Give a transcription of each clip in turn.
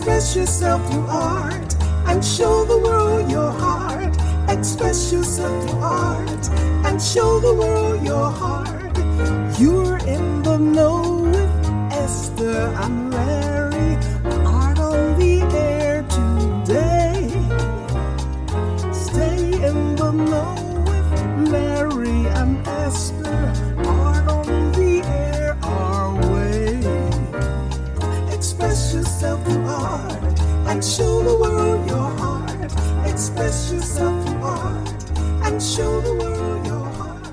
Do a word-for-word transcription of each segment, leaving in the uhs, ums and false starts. Express yourself through art and show the world your heart. Express yourself through art and show the world your heart. You're in the know with Esther and Larry. Art on the air today. Stay in the know with Larry and Esther. Art on the air our way. Express yourself through art and show the world your heart. Express yourself through art and show the world your heart.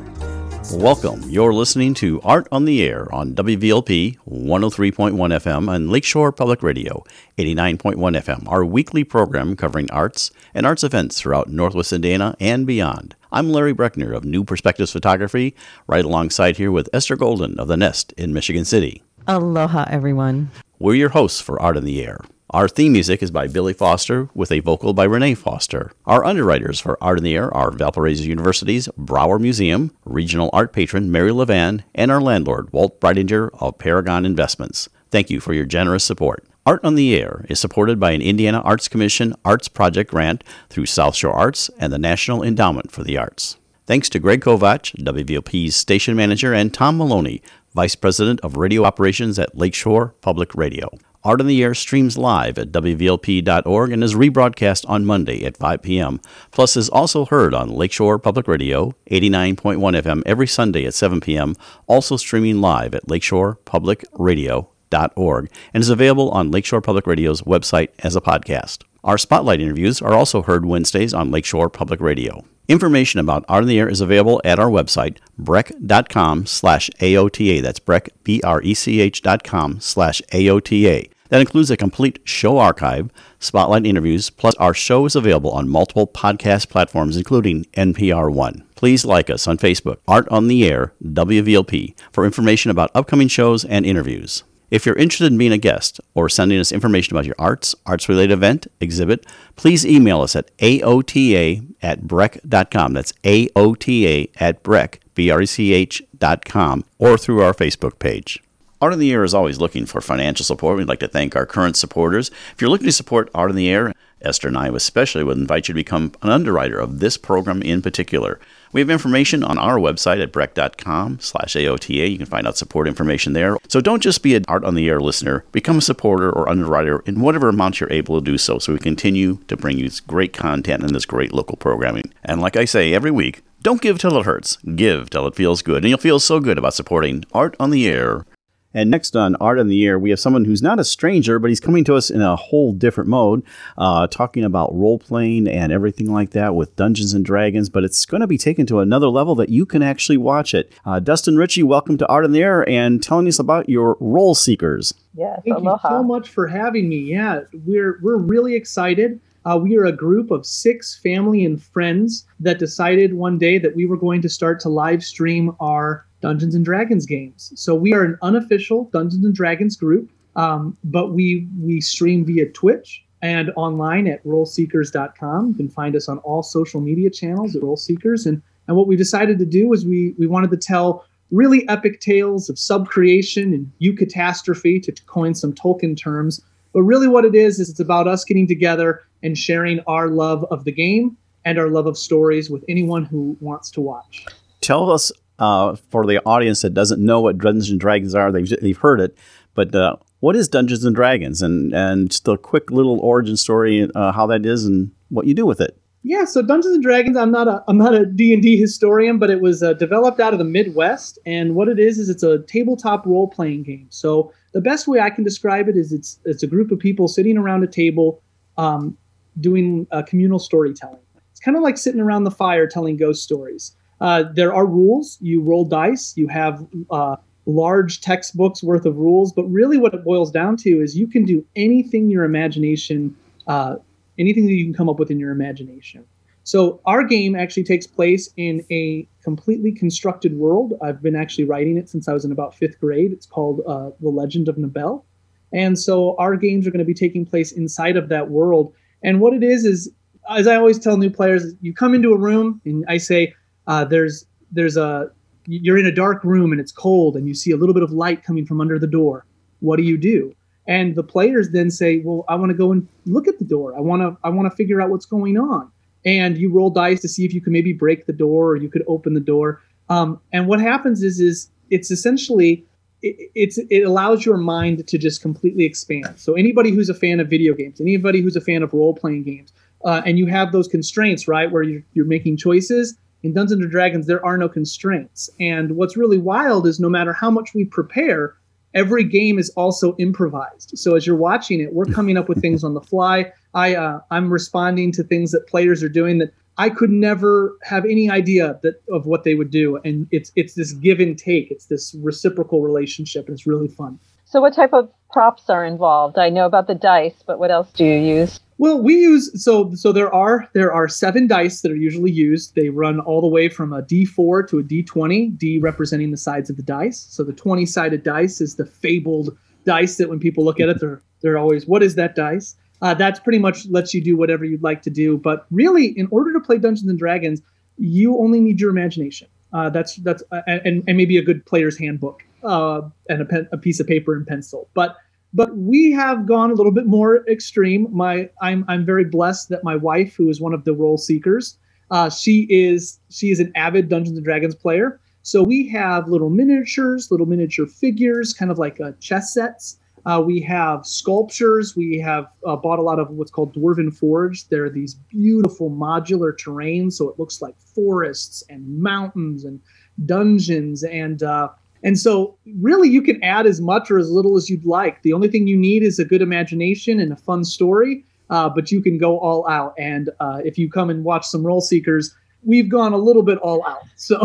Welcome. You're listening to Art on the Air on W V L P one oh three point one F M and Lakeshore Public Radio eighty-nine point one F M, our weekly program covering arts and arts events throughout Northwest Indiana and beyond. I'm Larry Brechner of New Perspectives Photography, right alongside here with Esther Golden of The Nest in Michigan City. Aloha, everyone. We're your hosts for Art on the Air. Our theme music is by Billy Foster with a vocal by Renee Foster. Our underwriters for Art in the Air are Valparaiso University's Brouwer Museum, regional art patron Mary LeVan, and our landlord Walt Breidinger of Paragon Investments. Thank you for your generous support. Art on the Air is supported by an Indiana Arts Commission Arts Project grant through South Shore Arts and the National Endowment for the Arts. Thanks to Greg Kovach, W V L P's station manager, and Tom Maloney, vice president of radio operations at Lakeshore Public Radio. Art on the Air streams live at W V L P dot org and is rebroadcast on Monday at five p.m. Plus is also heard on Lakeshore Public Radio, eighty-nine point one F M every Sunday at seven p.m., also streaming live at lakeshore public radio dot org and is available on Lakeshore Public Radio's website as a podcast. Our spotlight interviews are also heard Wednesdays on Lakeshore Public Radio. Information about Art on the Air is available at our website, brech dot com slash A O T A. That's Brech, B R E C H dot com slash A O T A. That includes a complete show archive, spotlight interviews, plus our show is available on multiple podcast platforms, including N P R One. Please like us on Facebook, Art on the Air, W V L P, for information about upcoming shows and interviews. If you're interested in being a guest or sending us information about your arts, arts-related event, exhibit, please email us at A O T A at brech dot com. That's A O T A at brech, B R E C H dot com, or through our Facebook page. Art on the Air is always looking for financial support. We'd like to thank our current supporters. If you're looking to support Art on the Air, Esther and I especially would invite you to become an underwriter of this program in particular. We have information on our website at brech dot com slash A O T A. You can find out support information there. So don't just be an Art on the Air listener. Become a supporter or underwriter in whatever amount you're able to do so, so we continue to bring you this great content and this great local programming. And like I say every week, don't give till it hurts. Give till it feels good. And you'll feel so good about supporting Art on the Air. And next on Art on the Air, we have someone who's not a stranger, but he's coming to us in a whole different mode, uh, talking about role-playing and everything like that with Dungeons and Dragons, but it's going to be taken to another level that you can actually watch it. Uh, Dustin Ritchie, welcome to Art on the Air and telling us about your Role Seekers. Yes, Thank aloha. you so much for having me. Yeah, we're we're really excited. Uh, we are a group of six family and friends that decided one day that we were going to start to live stream our Dungeons and Dragons games. So we are an unofficial Dungeons and Dragons group, um, but we we stream via Twitch and online at role seekers dot com. You can find us on all social media channels at RoleSeekers. And and what we decided to do is we we wanted to tell really epic tales of sub-creation and eucatastrophe, to coin some Tolkien terms. But really what it is, is it's about us getting together and sharing our love of the game and our love of stories with anyone who wants to watch. Tell us, Uh, for the audience that doesn't know what Dungeons and Dragons are, they've, they've heard it, but uh, what is Dungeons and Dragons? And, and just a quick little origin story, uh, how that is and what you do with it. Yeah, so Dungeons and Dragons, I'm not a I'm not a D and D historian, but it was uh, developed out of the Midwest, and what it is is it's a tabletop role-playing game. So the best way I can describe it is it's, it's a group of people sitting around a table um, doing uh, communal storytelling. It's kind of like sitting around the fire telling ghost stories. Uh, there are rules. You roll dice. You have uh, large textbooks worth of rules. But really what it boils down to is you can do anything your imagination, uh, anything that you can come up with in your imagination. So our game actually takes place in a completely constructed world. I've been actually writing it since I was in about fifth grade. It's called uh, The Legend of Nobel. And so our games are going to be taking place inside of that world. And what it is is, as I always tell new players, you come into a room and I say, Uh, there's there's a you're in a dark room and it's cold and you see a little bit of light coming from under the door. What do you do? And the players then say, well, I want to go and look at the door. I want to I want to figure out what's going on. And you roll dice to see if you can maybe break the door or you could open the door. Um, and what happens is, is it's essentially, it, it's it allows your mind to just completely expand. So anybody who's a fan of video games, anybody who's a fan of role-playing games, uh, and you have those constraints, right, where you're, you're making choices. In Dungeons and Dragons, there are no constraints. And what's really wild is no matter how much we prepare, every game is also improvised. So as you're watching it, we're coming up with things on the fly. I, uh, I'm responding to things that players are doing that I could never have any idea that of what they would do. And it's it's this give and take. It's this reciprocal relationship. And it's really fun. So what type of props are involved? I know about the dice, but what else do you use? Well, we use, so so there are there are seven dice that are usually used. They run all the way from a D four to a D twenty, D representing the sides of the dice. So the twenty-sided dice is the fabled dice that when people look at it, they're, they're always, what is that dice? Uh, that's pretty much lets you do whatever you'd like to do. But really, in order to play Dungeons and Dragons, you only need your imagination. Uh, that's that's uh, and, and maybe a good player's handbook uh, and a, pen, a piece of paper and pencil. But But we have gone a little bit more extreme. My, I'm I'm very blessed that my wife, who is one of the role seekers, uh, she is she is an avid Dungeons and Dragons player. So we have little miniatures, little miniature figures, kind of like uh, chess sets. Uh, we have sculptures. We have uh, bought a lot of what's called Dwarven Forge. They're these beautiful modular terrains, so it looks like forests and mountains and dungeons and. Uh, And so really you can add as much or as little as you'd like. The only thing you need is a good imagination and a fun story, uh, but you can go all out. And uh, if you come and watch some Role Seekers, we've gone a little bit all out. So,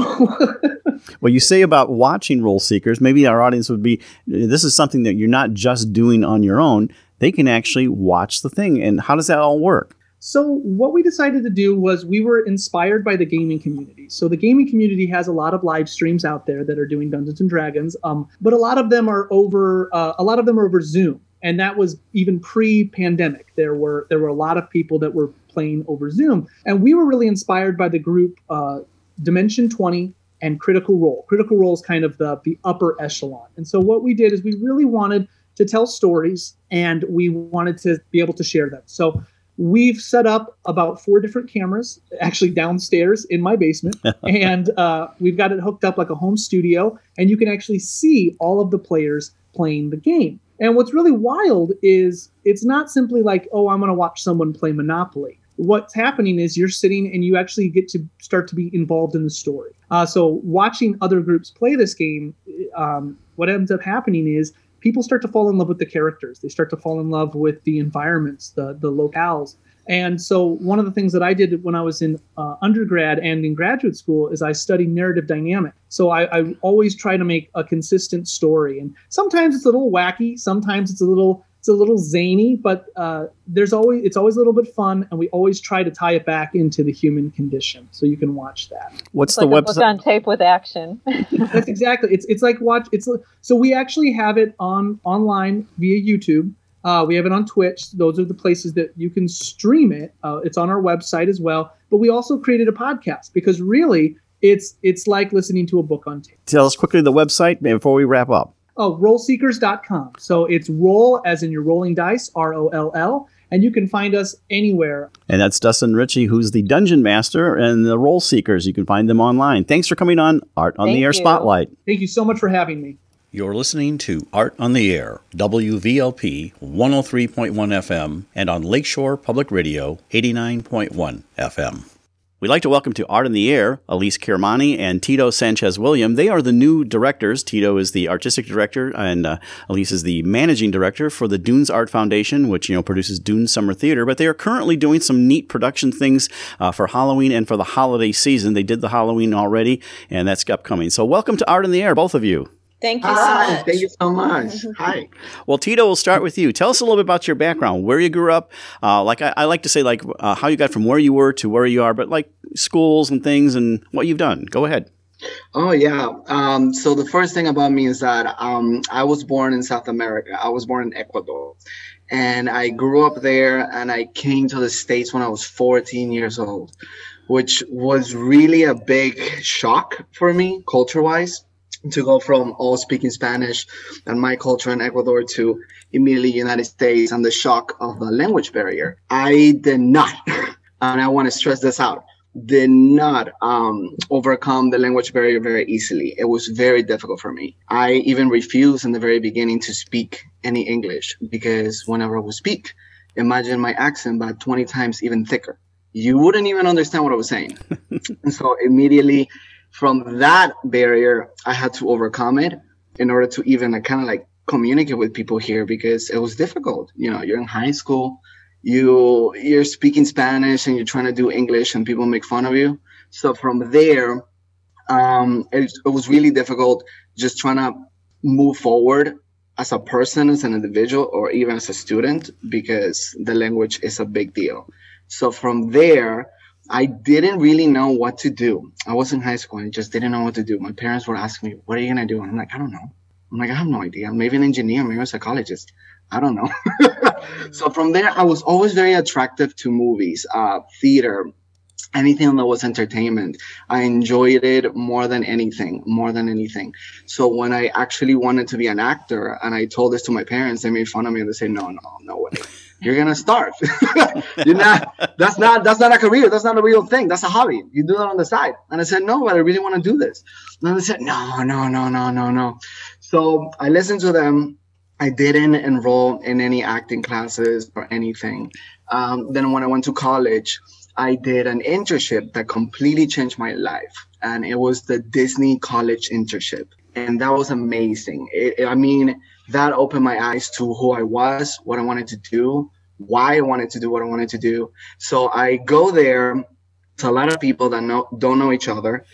well, you say about watching Role Seekers, maybe our audience would be, this is something that you're not just doing on your own. They can actually watch the thing. And how does that all work? So what we decided to do was we were inspired by the gaming community. So the gaming community has a lot of live streams out there that are doing Dungeons and Dragons, um, but a lot of them are over uh, a lot of them are over Zoom, and that was even pre-pandemic. There were there were a lot of people that were playing over Zoom, and we were really inspired by the group uh, Dimension twenty and Critical Role. Critical Role is kind of the the upper echelon, and so what we did is we really wanted to tell stories, and we wanted to be able to share them. So we've set up about four different cameras, actually downstairs in my basement, and uh, we've got it hooked up like a home studio, and you can actually see all of the players playing the game. And what's really wild is it's not simply like, oh, I'm going to watch someone play Monopoly. What's happening is you're sitting and you actually get to start to be involved in the story. Uh, so watching other groups play this game, um, what ends up happening is people start to fall in love with the characters. They start to fall in love with the environments, the the locales. And so one of the things that I did when I was in uh, undergrad and in graduate school is I studied narrative dynamics. So I, I always try to make a consistent story. And sometimes it's a little wacky. Sometimes it's a little it's a little zany. But uh, there's always it's always a little bit fun. And we always try to tie it back into the human condition. So you can watch that. What's it's the like website? Book on tape with action. That's exactly. It's it's like watch. It's so we actually have it on online via YouTube. Uh, we have it on Twitch. Those are the places that you can stream it. Uh, it's on our website as well. But we also created a podcast because really it's it's like listening to a book on tape. Tell us quickly the website before we wrap up. Oh, roll seekers dot com. So it's roll as in you're rolling dice, R O L L. And you can find us anywhere. And that's Dustin Ritchie, who's the Dungeon Master and the Role Seekers. You can find them online. Thanks for coming on Art on Thank the Air you. Spotlight. Thank you so much for having me. You're listening to Art on the Air, W V L P one oh three point one F M, and on Lakeshore Public Radio, eighty-nine point one F M. We'd like to welcome to Art on the Air, Elise Kermani and Tito Sanchez William. They are the new directors. Tito is the artistic director, and uh, Elise is the managing director for the Dunes Art Foundation, which you know produces Dunes Summer Theater. But they are currently doing some neat production things uh, for Halloween and for the holiday season. They did the Halloween already, and that's upcoming. So welcome to Art on the Air, both of you. Thank you Hi, so much. Thank you so much. Hi. Well, Tito, we'll start with you. Tell us a little bit about your background, where you grew up. Uh, like I, I like to say, like uh, how you got from where you were to where you are, but like schools and things and what you've done. Go ahead. Oh, yeah. Um, so the first thing about me is that um, I was born in South America. I was born in Ecuador. And I grew up there, and I came to the States when I was fourteen years old, which was really a big shock for me culture-wise. to go from all speaking Spanish and my culture in Ecuador to immediately United States and the shock of the language barrier. I did not, and I want to stress this out, did not um, overcome the language barrier very easily. It was very difficult for me. I even refused in the very beginning to speak any English because whenever I would speak, imagine my accent about twenty times even thicker. You wouldn't even understand what I was saying. And so immediately from that barrier, I had to overcome it in order to even kind of like communicate with people here because it was difficult. You know, you're in high school, you, you're speaking Spanish and you're trying to do English and people make fun of you. So from there, um, it, it was really difficult just trying to move forward as a person, as an individual, or even as a student, because the language is a big deal. So from there, I didn't really know what to do. I was in high school and I just didn't know what to do. My parents were asking me, what are you going to do? And I'm like, I don't know. I'm like, I have no idea. Maybe an engineer, maybe a psychologist. I don't know. So from there, I was always very attractive to movies, uh, theater, anything that was entertainment. I enjoyed it more than anything, more than anything. So when I actually wanted to be an actor and I told this to my parents, they made fun of me and they said, no, no, no way. You're going to starve. You're not, that's not, that's not a career. That's not a real thing. That's a hobby. You do that on the side. And I said, no, but I really want to do this. And they said, no, no, no, no, no, no. So I listened to them. I didn't enroll in any acting classes or anything. Um, then when I went to college, I did an internship that completely changed my life. And it was the Disney college internship. And that was amazing. It, it, I mean, that opened my eyes to who I was, what I wanted to do, why I wanted to do what I wanted to do. So I go there to a lot of people that know, don't know each other.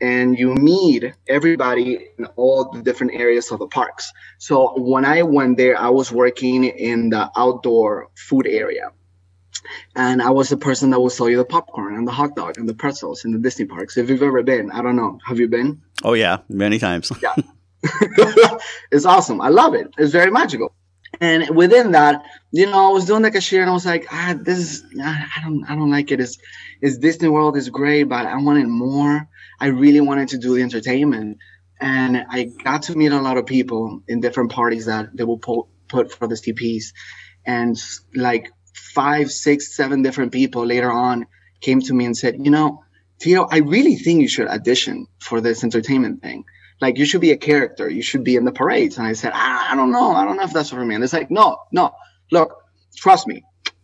And you meet everybody in all the different areas of the parks. So when I went there, I was working in the outdoor food area. And I was the person that would sell you the popcorn and the hot dog and the pretzels in the Disney parks. If you've ever been, I don't know. Have you been? Oh, yeah. Many times. Yeah. It's awesome. I love it. It's very magical. And within that, you know, I was doing the cashier and I was like, ah, this is, I don't, I don't like it. It's, it's Disney World is great, but I wanted more. I really wanted to do the entertainment. And I got to meet a lot of people in different parties that they will po- put for the T Ps. And like, Five, six, seven different people later on came to me and said, you know, Tito, I really think you should audition for this entertainment thing. Like, you should be a character. You should be in the parades. And I said, I, I don't know. I don't know if that's for me. And it's like, no, no. Look, trust me.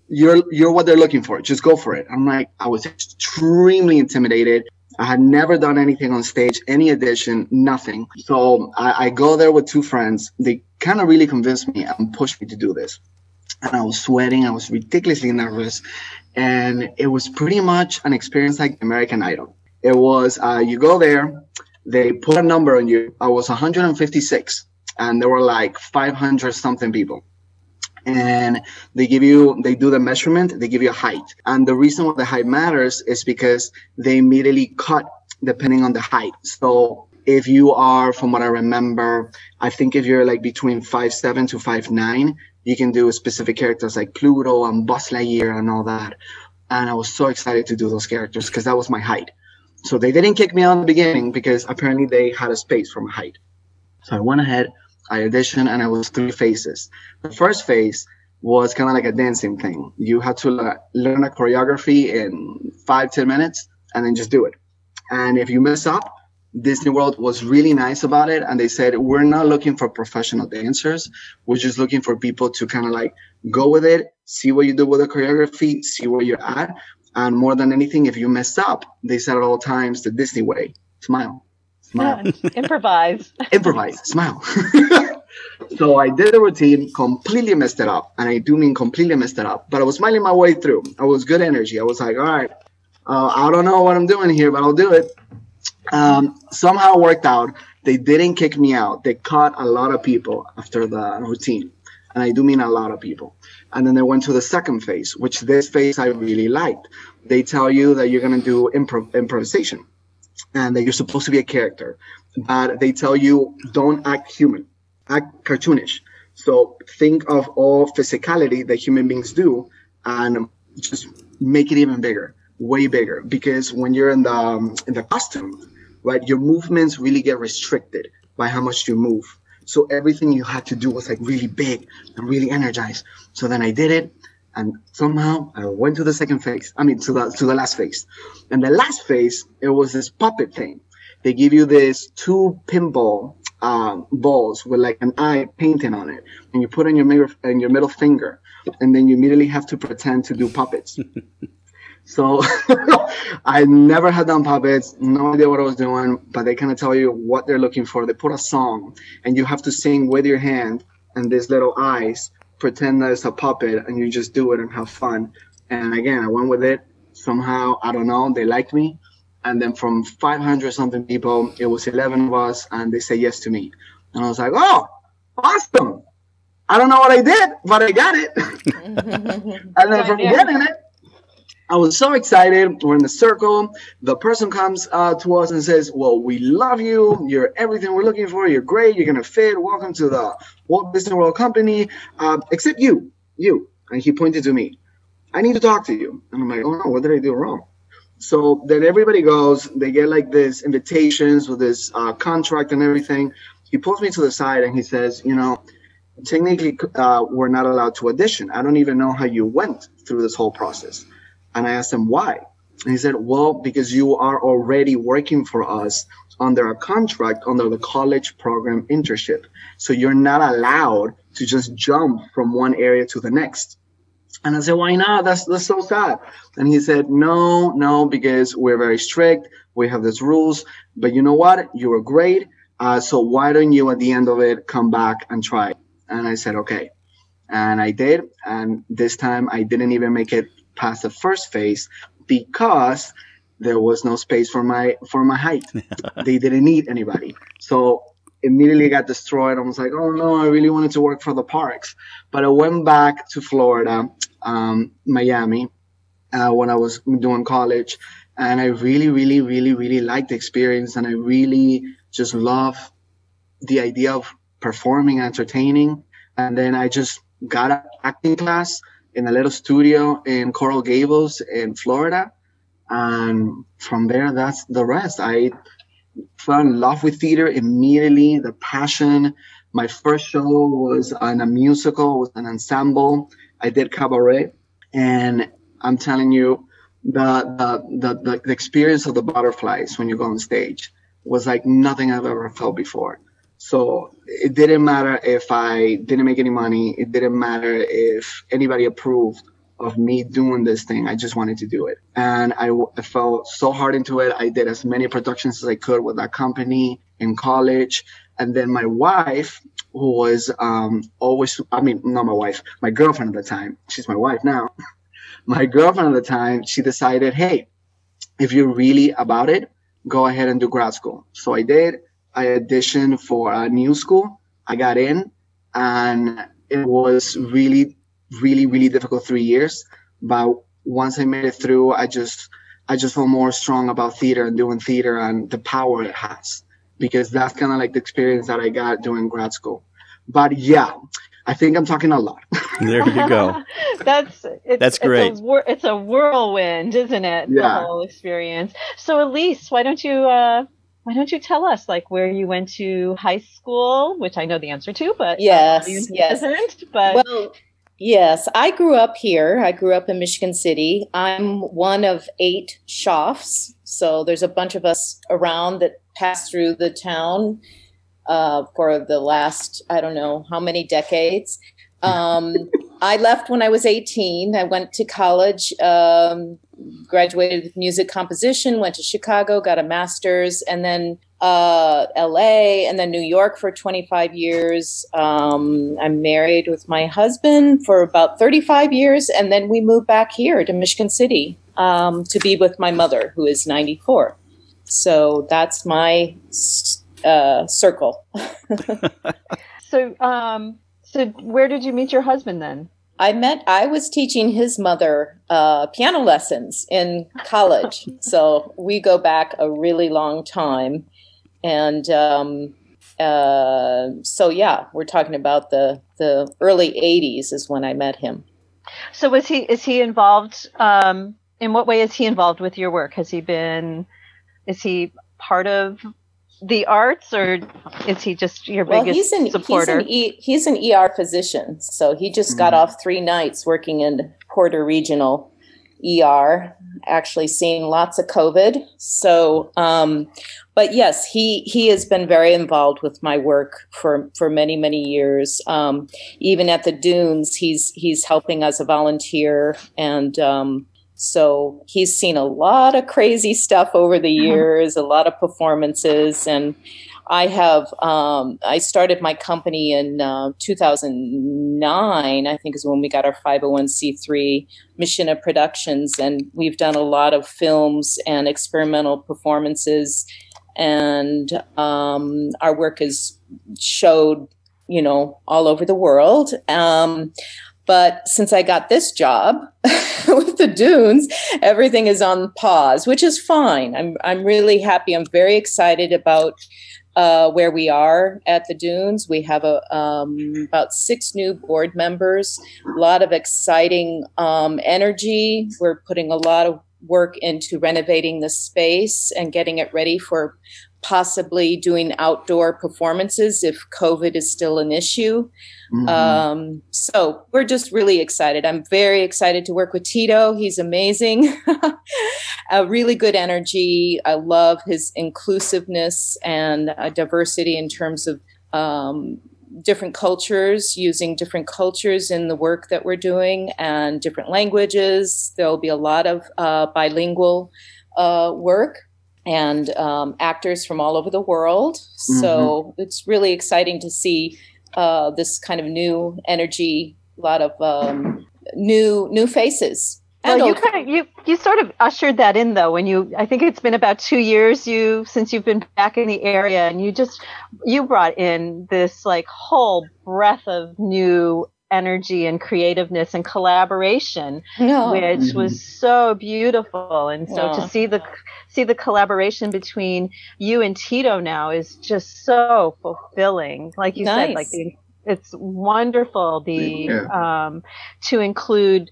You're you're what they're looking for. Just go for it. I'm like, I was extremely intimidated. I had never done anything on stage, any audition, nothing. So I, I go there with two friends. They kind of really convinced me and pushed me to do this. And I was sweating. I was ridiculously nervous. And it was pretty much an experience like American Idol. It was, uh, you go there, they put a number on you. I was one hundred fifty-six, and there were like five hundred something people. And they give you, they do the measurement, they give you a height. And the reason why the height matters is because they immediately cut depending on the height. So if you are, from what I remember, I think if you're like between five seven to five nine, you can do specific characters like Pluto and Buzz Lightyear and all that. And I was so excited to do those characters because that was my height. So they didn't kick me out in the beginning because apparently they had a space for my height. So I went ahead, I auditioned, and I was three phases. The first phase was kind of like a dancing thing. You had to le- learn a choreography in five, ten minutes and then just do it. And if you mess up, Disney World was really nice about it. And they said, we're not looking for professional dancers. We're just looking for people to kind of like go with it, see what you do with the choreography, see where you're at. And more than anything, if you mess up, they said at all times the Disney way, smile, smile, yeah, improvise, improvise, smile. So I did the routine, completely messed it up. And I do mean completely messed it up, but I was smiling my way through. I was good energy. I was like, all right, uh, I don't know what I'm doing here, but I'll do it. Um, somehow it worked out. They didn't kick me out. They caught a lot of people after the routine. And I do mean a lot of people. And then they went to the second phase, which this phase I really liked. They tell you that you're going to do improv- improvisation and that you're supposed to be a character. But they tell you, don't act human, act cartoonish. So think of all physicality that human beings do and just make it even bigger, way bigger. Because when you're in the, um, in the costume, right, your movements really get restricted. by how much you move. So everything you had to do was like really big and really energized. So then I did it. And somehow I went to the second phase, I mean, to the, to the last phase. And the last phase, it was this puppet thing. They give you this two pinball um, balls with like an eye painting on it. And you put on your middle, in your middle finger. And then you immediately have to pretend to do puppets. So I never had done puppets, no idea what I was doing, but they kind of tell you what they're looking for. They put a song and you have to sing with your hand and these little eyes, pretend that it's a puppet, and you just do it and have fun. And again, I went with it. Somehow, I don't know, they liked me. And then from five hundred something people, it was eleven of us, and they said yes to me. And I was like, oh, awesome. I don't know what I did, but I got it. And then from getting it, I was so excited. We're in the circle. The person comes uh, to us and says, well, we love you. You're everything we're looking for. You're great. You're going to fit. Welcome to the Walt Disney World Company, uh, except you, you. And he pointed to me. I need to talk to you. And I'm like, oh, no, what did I do wrong? So then everybody goes. They get like this invitations with this uh, contract and everything. He pulls me to the side and he says, you know, technically uh, we're not allowed to audition. I don't even know how you went through this whole process. And I asked him why. And he said, well, because you are already working for us under a contract, under the college program internship. So you're not allowed to just jump from one area to the next. And I said, why not? That's, that's so sad. And he said, no, no, because we're very strict. We have these rules. But you know what? You were great. Uh, so why don't you, at the end of it, come back and try it? And I said, okay. And I did. And this time I didn't even make it past the first phase because there was no space for my for my height. They didn't need anybody. So immediately got destroyed. I was like, oh no, I really wanted to work for the parks. But I went back to Florida, um, Miami, uh, when I was doing college. And I really, really, really, really liked the experience. And I really just love the idea of performing, entertaining. And then I just got an acting class in a little studio in Coral Gables in Florida. And from there, that's the rest. I fell in love with theater immediately, the passion. My first show was on a musical, was an ensemble. I did cabaret. And I'm telling you, the, the, the, the experience of the butterflies when you go on stage was like nothing I've ever felt before. So it didn't matter if I didn't make any money. It didn't matter if anybody approved of me doing this thing. I just wanted to do it. And I, I fell so hard into it. I did as many productions as I could with that company in college. And then my wife, who was um, always, I mean, not my wife, my girlfriend at the time. She's my wife now. My girlfriend at the time, she decided, hey, if you're really about it, go ahead and do grad school. So I did. I auditioned for a new school. I got in, and it was really, really, really difficult three years. But once I made it through, I just, I just felt more strong about theater and doing theater and the power it has, because that's kind of like the experience that I got during grad school. But yeah, I think I'm talking a lot. There you go. That's it's, that's great. It's a, it's a whirlwind, isn't it? Yeah. The whole experience. So Elise, why don't you? Uh... Why don't you tell us, like, where you went to high school, which I know the answer to, but yes, yes. Isn't, but well, yes, I grew up here. I grew up in Michigan City. I'm one of eight Schaffs, so there's a bunch of us around that passed through the town uh, for the last, I don't know, how many decades. Um, I left when I was eighteen. I went to college. Um, graduated with music composition, went to Chicago, got a master's, and then uh, L A, and then New York for twenty-five years. Um, I'm married with my husband for about thirty-five years, and then we moved back here to Michigan City um, to be with my mother, who is ninety-four. So that's my uh, circle. So, um, so where did you meet your husband then? I met, I was teaching his mother uh, piano lessons in college. So we go back a really long time. And um, uh, so, yeah, we're talking about the, the early eighties is when I met him. So was he, is he involved, um, in what way is he involved with your work? Has he been, is he part of the arts, or is he just your well, biggest he's an, supporter? He's an, e, he's an E R physician, so he just mm-hmm. got off three nights working in Porter Regional E R, actually seeing lots of COVID. So, um, but yes, he, he has been very involved with my work for, for many, many years. Um, even at the Dunes, he's, he's helping as a volunteer. And, um, so he's seen a lot of crazy stuff over the years, a lot of performances. And I have, um, I started my company in uh, two thousand nine, I think is when we got our five oh one c three, Machina Productions. And we've done a lot of films and experimental performances. And um, our work is showed, you know, all over the world. Um, but since I got this job with the Dunes, everything is on pause, which is fine. I'm I'm really happy. I'm very excited about uh, where we are at the Dunes. We have a, um, about six new board members, a lot of exciting um, energy. We're putting a lot of work into renovating the space and getting it ready for possibly doing outdoor performances if COVID is still an issue. Mm-hmm. Um, so we're just really excited. I'm very excited to work with Tito. He's amazing. A really good energy. I love his inclusiveness and uh, diversity in terms of um, different cultures, using different cultures in the work that we're doing and different languages. There'll be a lot of uh, bilingual uh, work and um, actors from all over the world. Mm-hmm. So it's really exciting to see uh, this kind of new energy, a lot of um, new new faces. Well, and you old- kind of you you sort of ushered that in though when you I think it's been about two years you since you've been back in the area, and you just you brought in this like whole breath of new energy and creativeness and collaboration, yeah. which was so beautiful. And so yeah. to see the see the collaboration between you and Tito now is just so fulfilling. Like you nice. said, like the, it's wonderful the yeah. um, to include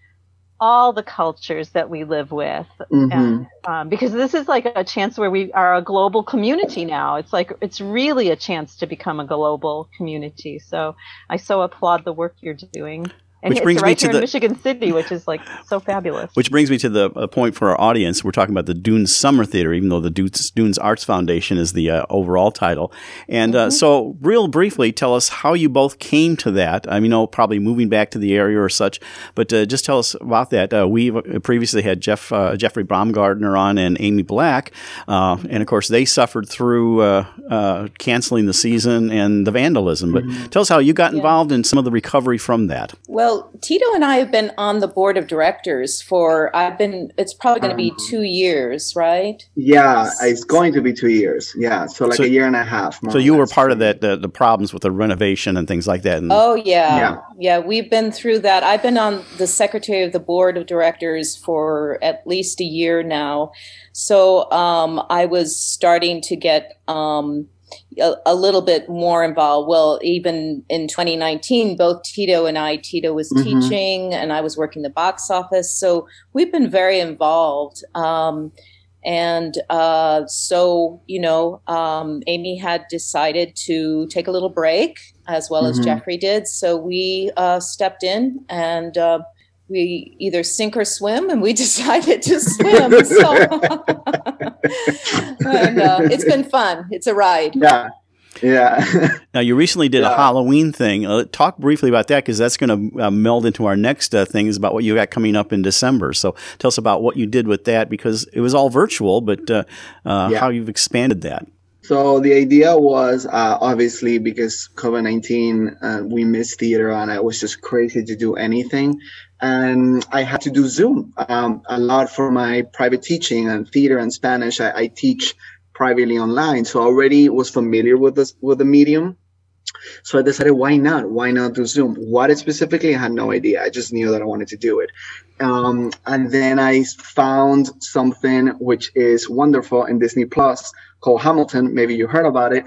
all the cultures that we live with, mm-hmm. and, um, because this is like a chance where we are a global community now. It's like, it's really a chance to become a global community. So I so applaud the work you're doing. And which brings right me to the Michigan City, which is like so fabulous. Which brings me to the uh, point for our audience. We're talking about the Dunes Summer Theater, even though the Dunes, Dunes Arts Foundation is the uh, overall title. And mm-hmm. uh, so, real briefly, tell us how you both came to that. I mean, you know, probably moving back to the area or such, but uh, just tell us about that. Uh, we previously had Jeff uh, Jeffrey Baumgartner on and Amy Black, uh, and of course they suffered through uh, uh, canceling the season and the vandalism. But mm-hmm. tell us how you got involved yeah. in some of the recovery from that. Well. Well, Tito and I have been on the board of directors for, I've been, it's probably going to be two years, right? Yeah, it's going to be two years. Yeah, so like so, a year and a half. So you were part of that, the, the problems with the renovation and things like that. And oh, yeah. yeah. Yeah, we've been through that. I've been on the secretary of the board of directors for at least a year now. So um, I was starting to get... Um, A, a little bit more involved. Well, even in twenty nineteen, both Tito and I, Tito was mm-hmm. teaching and I was working the box office. So we've been very involved. Um, and uh, so, you know, um, Amy had decided to take a little break as well mm-hmm. as Jeffrey did. So we uh, stepped in and uh, we either sink or swim, and we decided to swim. So and, uh, it's been fun. It's a ride. Yeah. Yeah. Now, you recently did yeah. a Halloween thing. Uh, talk briefly about that, because that's going to uh, meld into our next uh, thing is about what you got coming up in December. So tell us about what you did with that, because it was all virtual, but uh, uh, yeah. how you've expanded that. So the idea was uh, obviously because COVID nineteen, uh, we missed theater and it was just crazy to do anything. And I had to do Zoom um, a lot for my private teaching and theater and Spanish. I, I teach privately online. So I already was familiar with this, with the medium. So I decided, why not? Why not do Zoom? What it specifically, I had no idea. I just knew that I wanted to do it. Um, and then I found something which is wonderful in Disney Plus called Hamilton. Maybe you heard about it.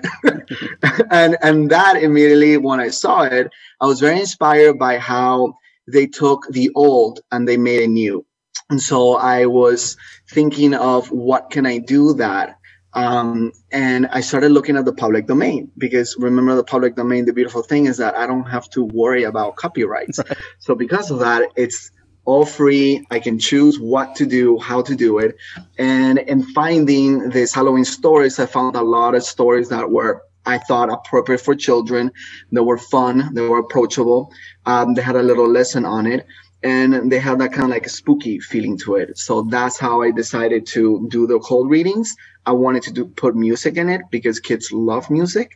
and and that immediately, when I saw it, I was very inspired by how they took the old and they made it new. And so I was thinking of what can I do that Um, and I started looking at the public domain, because remember, the public domain, the beautiful thing is that I don't have to worry about copyrights. Right. So because of that, it's all free. I can choose what to do, how to do it. And in finding these Halloween stories, I found a lot of stories that were, I thought, appropriate for children. They were fun. They were approachable. Um, they had a little lesson on it. And they have that kind of like spooky feeling to it. So that's how I decided to do the cold readings. I wanted to do, put music in it because kids love music.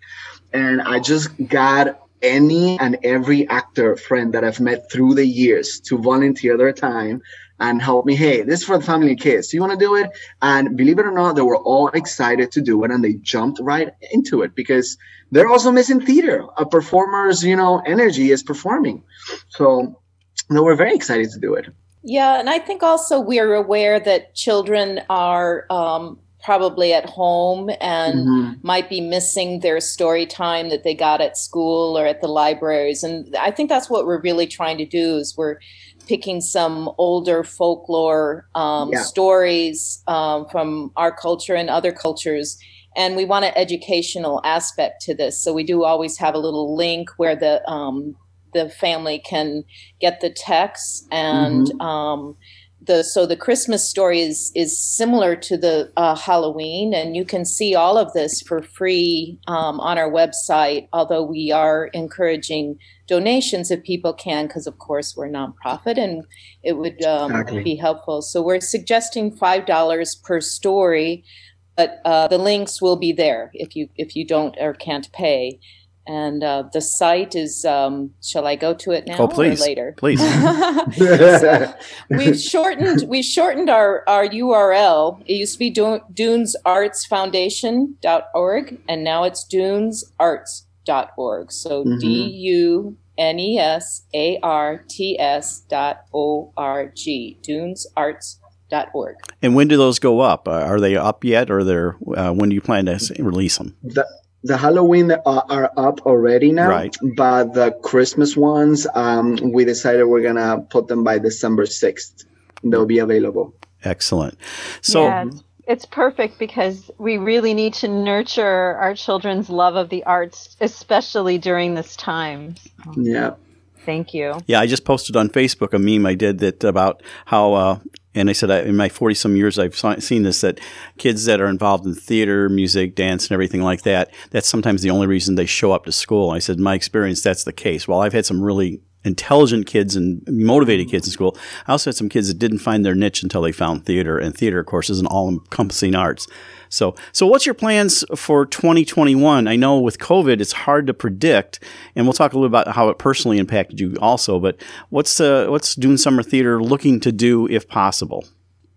And I just got any and every actor friend that I've met through the years to volunteer their time and help me. Hey, this is for the family and kids. You want to do it? And believe it or not, they were all excited to do it, and they jumped right into it because they're also missing theater. A performer's, you know, energy is performing. So... no, we're very excited to do it. Yeah, and I think also we're aware that children are um, probably at home and mm-hmm. might be missing their story time that they got at school or at the libraries. And I think that's what we're really trying to do is we're picking some older folklore um, yeah. stories um, from our culture and other cultures. And we want an educational aspect to this. So we do always have a little link where the um, the family can get the text and mm-hmm. um, the, so the Christmas story is, is similar to the uh, Halloween, and you can see all of this for free um, on our website, although we are encouraging donations if people can, because of course we're nonprofit and it would um, exactly. be helpful. So we're suggesting five dollars per story, but uh, the links will be there if you, if you don't or can't pay. And uh, the site is, um, shall I go to it now oh, please, or later? Please. So we've shortened we've shortened our, our U R L. It used to be dunes arts foundation dot org, and now it's dunes arts dot org. So mm-hmm. D U N E S A R T S dot O R G, dunes arts dot org. And when do those go up? Uh, are they up yet, or they're, uh, when do you plan to release them? The- The Halloween uh, are up already now, right. But the Christmas ones, um, we decided we're going to put them by December sixth. They'll be available. Excellent. So yeah, it's perfect because we really need to nurture our children's love of the arts, especially during this time. So. Yeah. Thank you. Yeah, I just posted on Facebook a meme I did that about how uh, – and I said, I, in my forty-some years, I've saw, seen this, that kids that are involved in theater, music, dance, and everything like that, that's sometimes the only reason they show up to school. I said, in my experience, that's the case. While I've had some really intelligent kids and motivated kids in school, I also had some kids that didn't find their niche until they found theater, and theater, of course, is an all-encompassing arts. So, so what's your plans for twenty twenty-one? I know with COVID, it's hard to predict, and we'll talk a little about how it personally impacted you also, but what's uh, what's Dunes Summer Theater looking to do, if possible?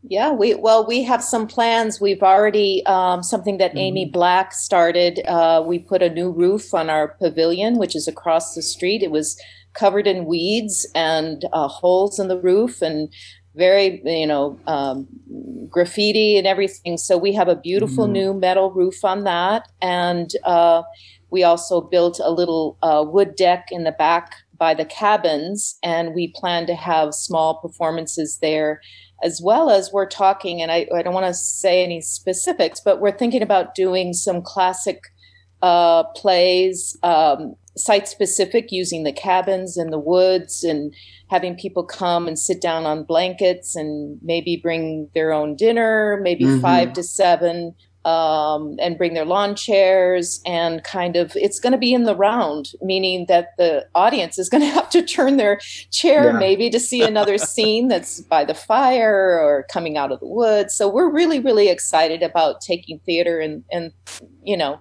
Yeah, we well, we have some plans. We've already, um, something that mm-hmm. Amy Black started, uh, we put a new roof on our pavilion, which is across the street. It was covered in weeds and uh, holes in the roof and very, you know, um, graffiti and everything. So we have a beautiful mm-hmm. new metal roof on that. And uh, we also built a little uh, wood deck in the back by the cabins, and we plan to have small performances there, as well as we're talking, and I, I don't want to say any specifics, but we're thinking about doing some classic uh, plays, um, site-specific, using the cabins and the woods and having people come and sit down on blankets and maybe bring their own dinner, maybe mm-hmm. five to seven, um, and bring their lawn chairs, and kind of, it's going to be in the round, meaning that the audience is going to have to turn their chair yeah. maybe to see another scene that's by the fire or coming out of the woods. So we're really, really excited about taking theater and, and you know,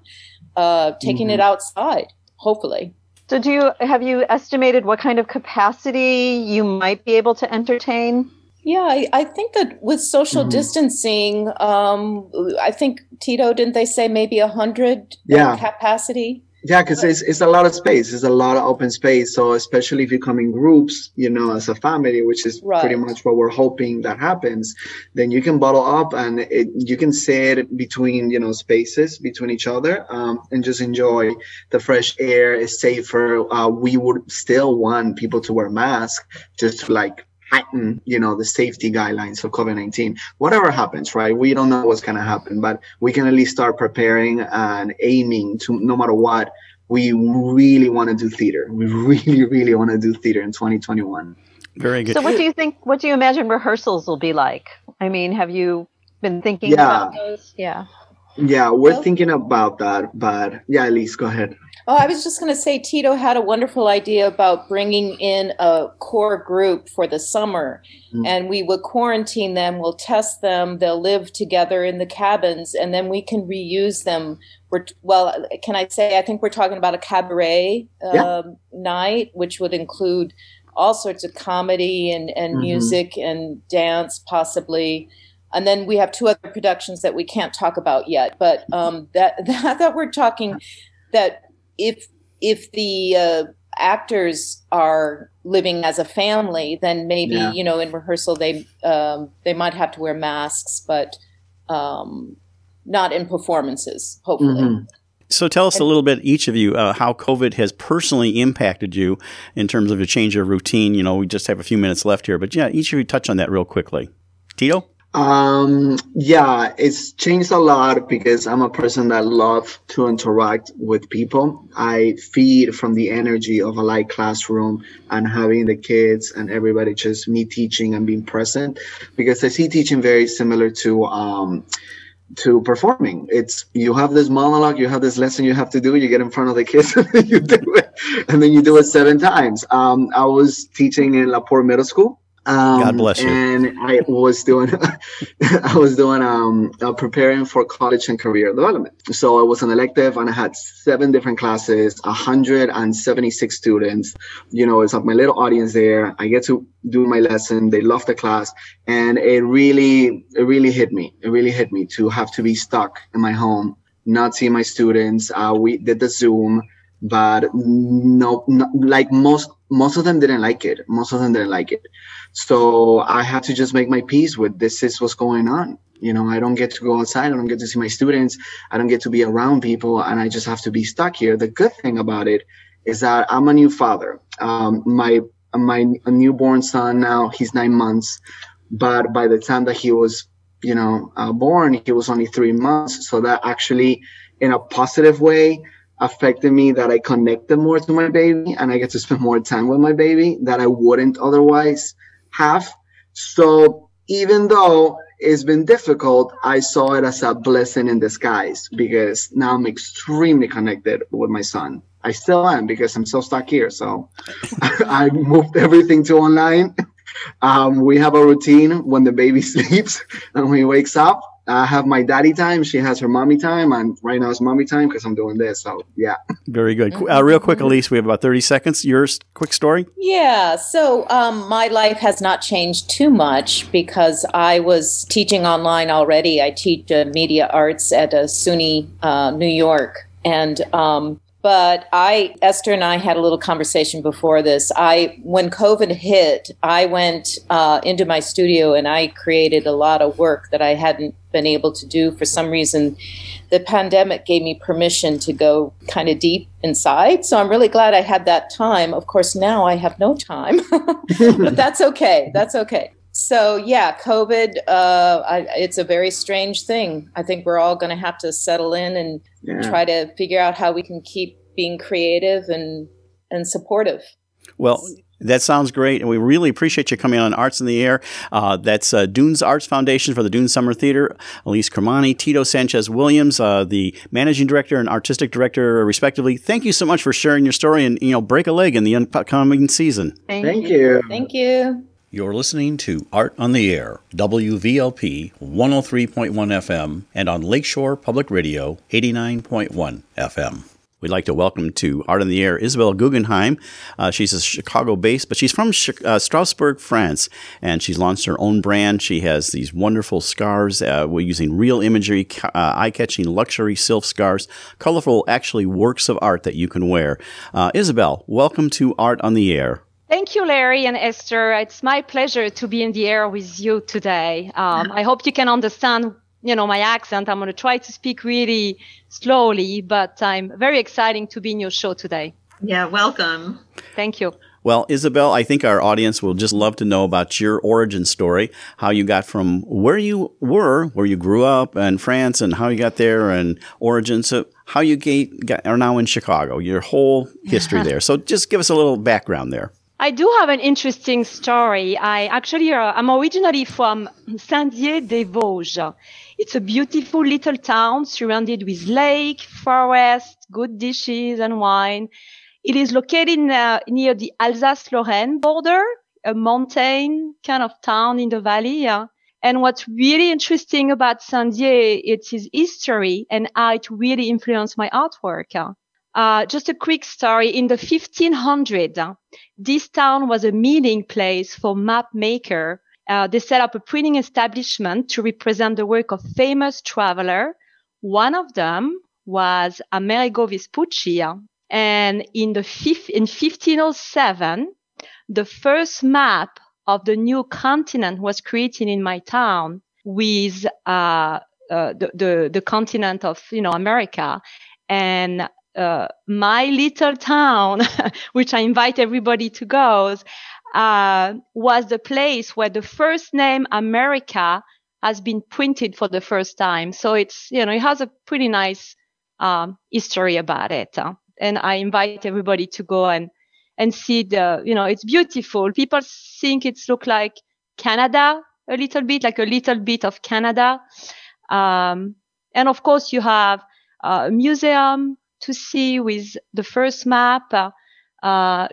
uh, taking mm-hmm. it outside, hopefully. So do you, have you estimated what kind of capacity you might be able to entertain? Yeah, I, I think that with social mm-hmm. distancing, um, I think, Tito, didn't they say maybe one hundred yeah. capacity? Yeah, because it's, it's a lot of space. It's a lot of open space. So especially if you come in groups, you know, as a family, which is right. pretty much what we're hoping that happens, then you can bottle up and it, you can sit between, you know, spaces between each other um, and just enjoy the fresh air. It's safer. Uh, we would still want people to wear masks just to, like, heighten, you know, the safety guidelines of COVID nineteen. Whatever happens, right? We don't know what's going to happen, but we can at least start preparing and aiming to, no matter what, we really want to do theater. We really, really want to do theater in twenty twenty-one. Very good. So what do you think, what do you imagine rehearsals will be like? I mean, have you been thinking yeah. about those? Yeah. Yeah, we're well, thinking about that, but yeah, Elise, go ahead. Oh, I was just going to say, Tito had a wonderful idea about bringing in a core group for the summer, mm-hmm. and we would quarantine them, we'll test them, they'll live together in the cabins, and then we can reuse them. We're, well, can I say, I think we're talking about a cabaret um, yeah. night, which would include all sorts of comedy and, and mm-hmm. music and dance, possibly. And then we have two other productions that we can't talk about yet, but um, that, that that we're talking that if if the uh, actors are living as a family, then maybe yeah. you know in rehearsal they um, they might have to wear masks, but um, not in performances, hopefully. Mm-hmm. So tell us a little bit, each of you, uh, how COVID has personally impacted you in terms of a change of routine. You know, we just have a few minutes left here, but yeah, each of you touch on that real quickly. Tito? Um, yeah, it's changed a lot because I'm a person that loves to interact with people. I feed from the energy of a light classroom and having the kids and everybody just me teaching and being present, because I see teaching very similar to, um, to performing. It's, you have this monologue, you have this lesson you have to do, you get in front of the kids and then you do it, and then you do it seven times. Um, I was teaching in LaPorte Middle School. Um, God bless you. And I was doing, I was doing, um, uh, preparing for college and career development. So I was an elective and I had seven different classes, one hundred seventy-six students. You know, it's like my little audience there. I get to do my lesson. They love the class. And it really, it really hit me. It really hit me to have to be stuck in my home, not see my students. Uh, we did the Zoom, but no, no like most, most of them didn't like it. Most of them didn't like it. So I had to just make my peace with this is what's going on. You know, I don't get to go outside. I don't get to see my students. I don't get to be around people. And I just have to be stuck here. The good thing about it is that I'm a new father. Um, my my newborn son now, he's nine months. But by the time that he was, you know, uh, born, he was only three months. So that actually, in a positive way, affected me that I connected more to my baby and I get to spend more time with my baby that I wouldn't otherwise have. So even though it's been difficult, I saw it as a blessing in disguise because now I'm extremely connected with my son. I still am because I'm so stuck here. So I moved everything to online. Um, we have a routine when the baby sleeps and when he wakes up. I have my daddy time. She has her mommy time. And right now it's mommy time because I'm doing this. So, yeah. Very good. Uh, real quick, Elise, we have about thirty seconds. Your quick story? Yeah. So um, my life has not changed too much because I was teaching online already. I teach uh, media arts at uh, SUNY uh, New York. And um, but I, Esther and I had a little conversation before this. I, when COVID hit, I went uh, into my studio and I created a lot of work that I hadn't been able to do. For some reason, the pandemic gave me permission to go kind of deep inside. So I'm really glad I had that time. Of course, now I have no time, but that's okay. That's okay. So yeah, COVID, uh, I, it's a very strange thing. I think we're all going to have to settle in and yeah. try to figure out how we can keep being creative and, and supportive. Well, that sounds great, and we really appreciate you coming on Arts in the Air. Uh, that's uh, Dunes Arts Foundation for the Dunes Summer Theater, Elise Kermani, Tito Sanchez Williams, uh, the Managing Director and Artistic Director, respectively. Thank you so much for sharing your story and, you know, break a leg in the upcoming season. Thank, Thank you. you. Thank you. You're listening to Art on the Air, W V L P one oh three point one F M, and on Lakeshore Public Radio, eighty-nine point one F M. We'd like to welcome to Art on the Air Isabelle Gougenheim. Uh, she's a Chicago-based, but she's from uh, Strasbourg, France, and she's launched her own brand. She has these wonderful scarves. Uh, we're using real imagery, uh, eye-catching luxury silk scarves, colorful, actually, works of art that you can wear. Uh, Isabelle, welcome to Art on the Air. Thank you, Larry and Esther. It's my pleasure to be in the air with you today. Um, I hope you can understand, you know, my accent. I'm going to try to speak really slowly, but I'm very excited to be in your show today. Yeah, welcome. Thank you. Well, Isabelle, I think our audience will just love to know about your origin story, how you got from where you were, where you grew up in France, and how you got there, and origins of how you got, are now in Chicago, your whole history there. So just give us a little background there. I do have an interesting story. I actually, uh, I'm originally from Saint-Dié-des-Vosges. It's a beautiful little town surrounded with lake, forest, good dishes, and wine. It is located uh, near the Alsace-Lorraine border, a mountain kind of town in the valley. Yeah? And what's really interesting about Saint-Dié, it's its history and how it really influenced my artwork. Yeah? Uh, just a quick story. In the fifteen hundreds, uh, this town was a meeting place for map maker. Uh, they set up a printing establishment to represent the work of famous traveler. One of them was Amerigo Vespucci. Yeah? And in the in fifteen oh seven, the first map of the new continent was created in my town with uh, uh, the, the the continent of you know America, and uh, my little town, which I invite everybody to go, uh, was the place where the first name America has been printed for the first time. So it's you know it has a pretty nice um, history about it. Huh? And I invite everybody to go and, and see the, you know, it's beautiful. People think it's look like Canada a little bit, like a little bit of Canada. Um, and of course you have a museum to see with the first map, uh,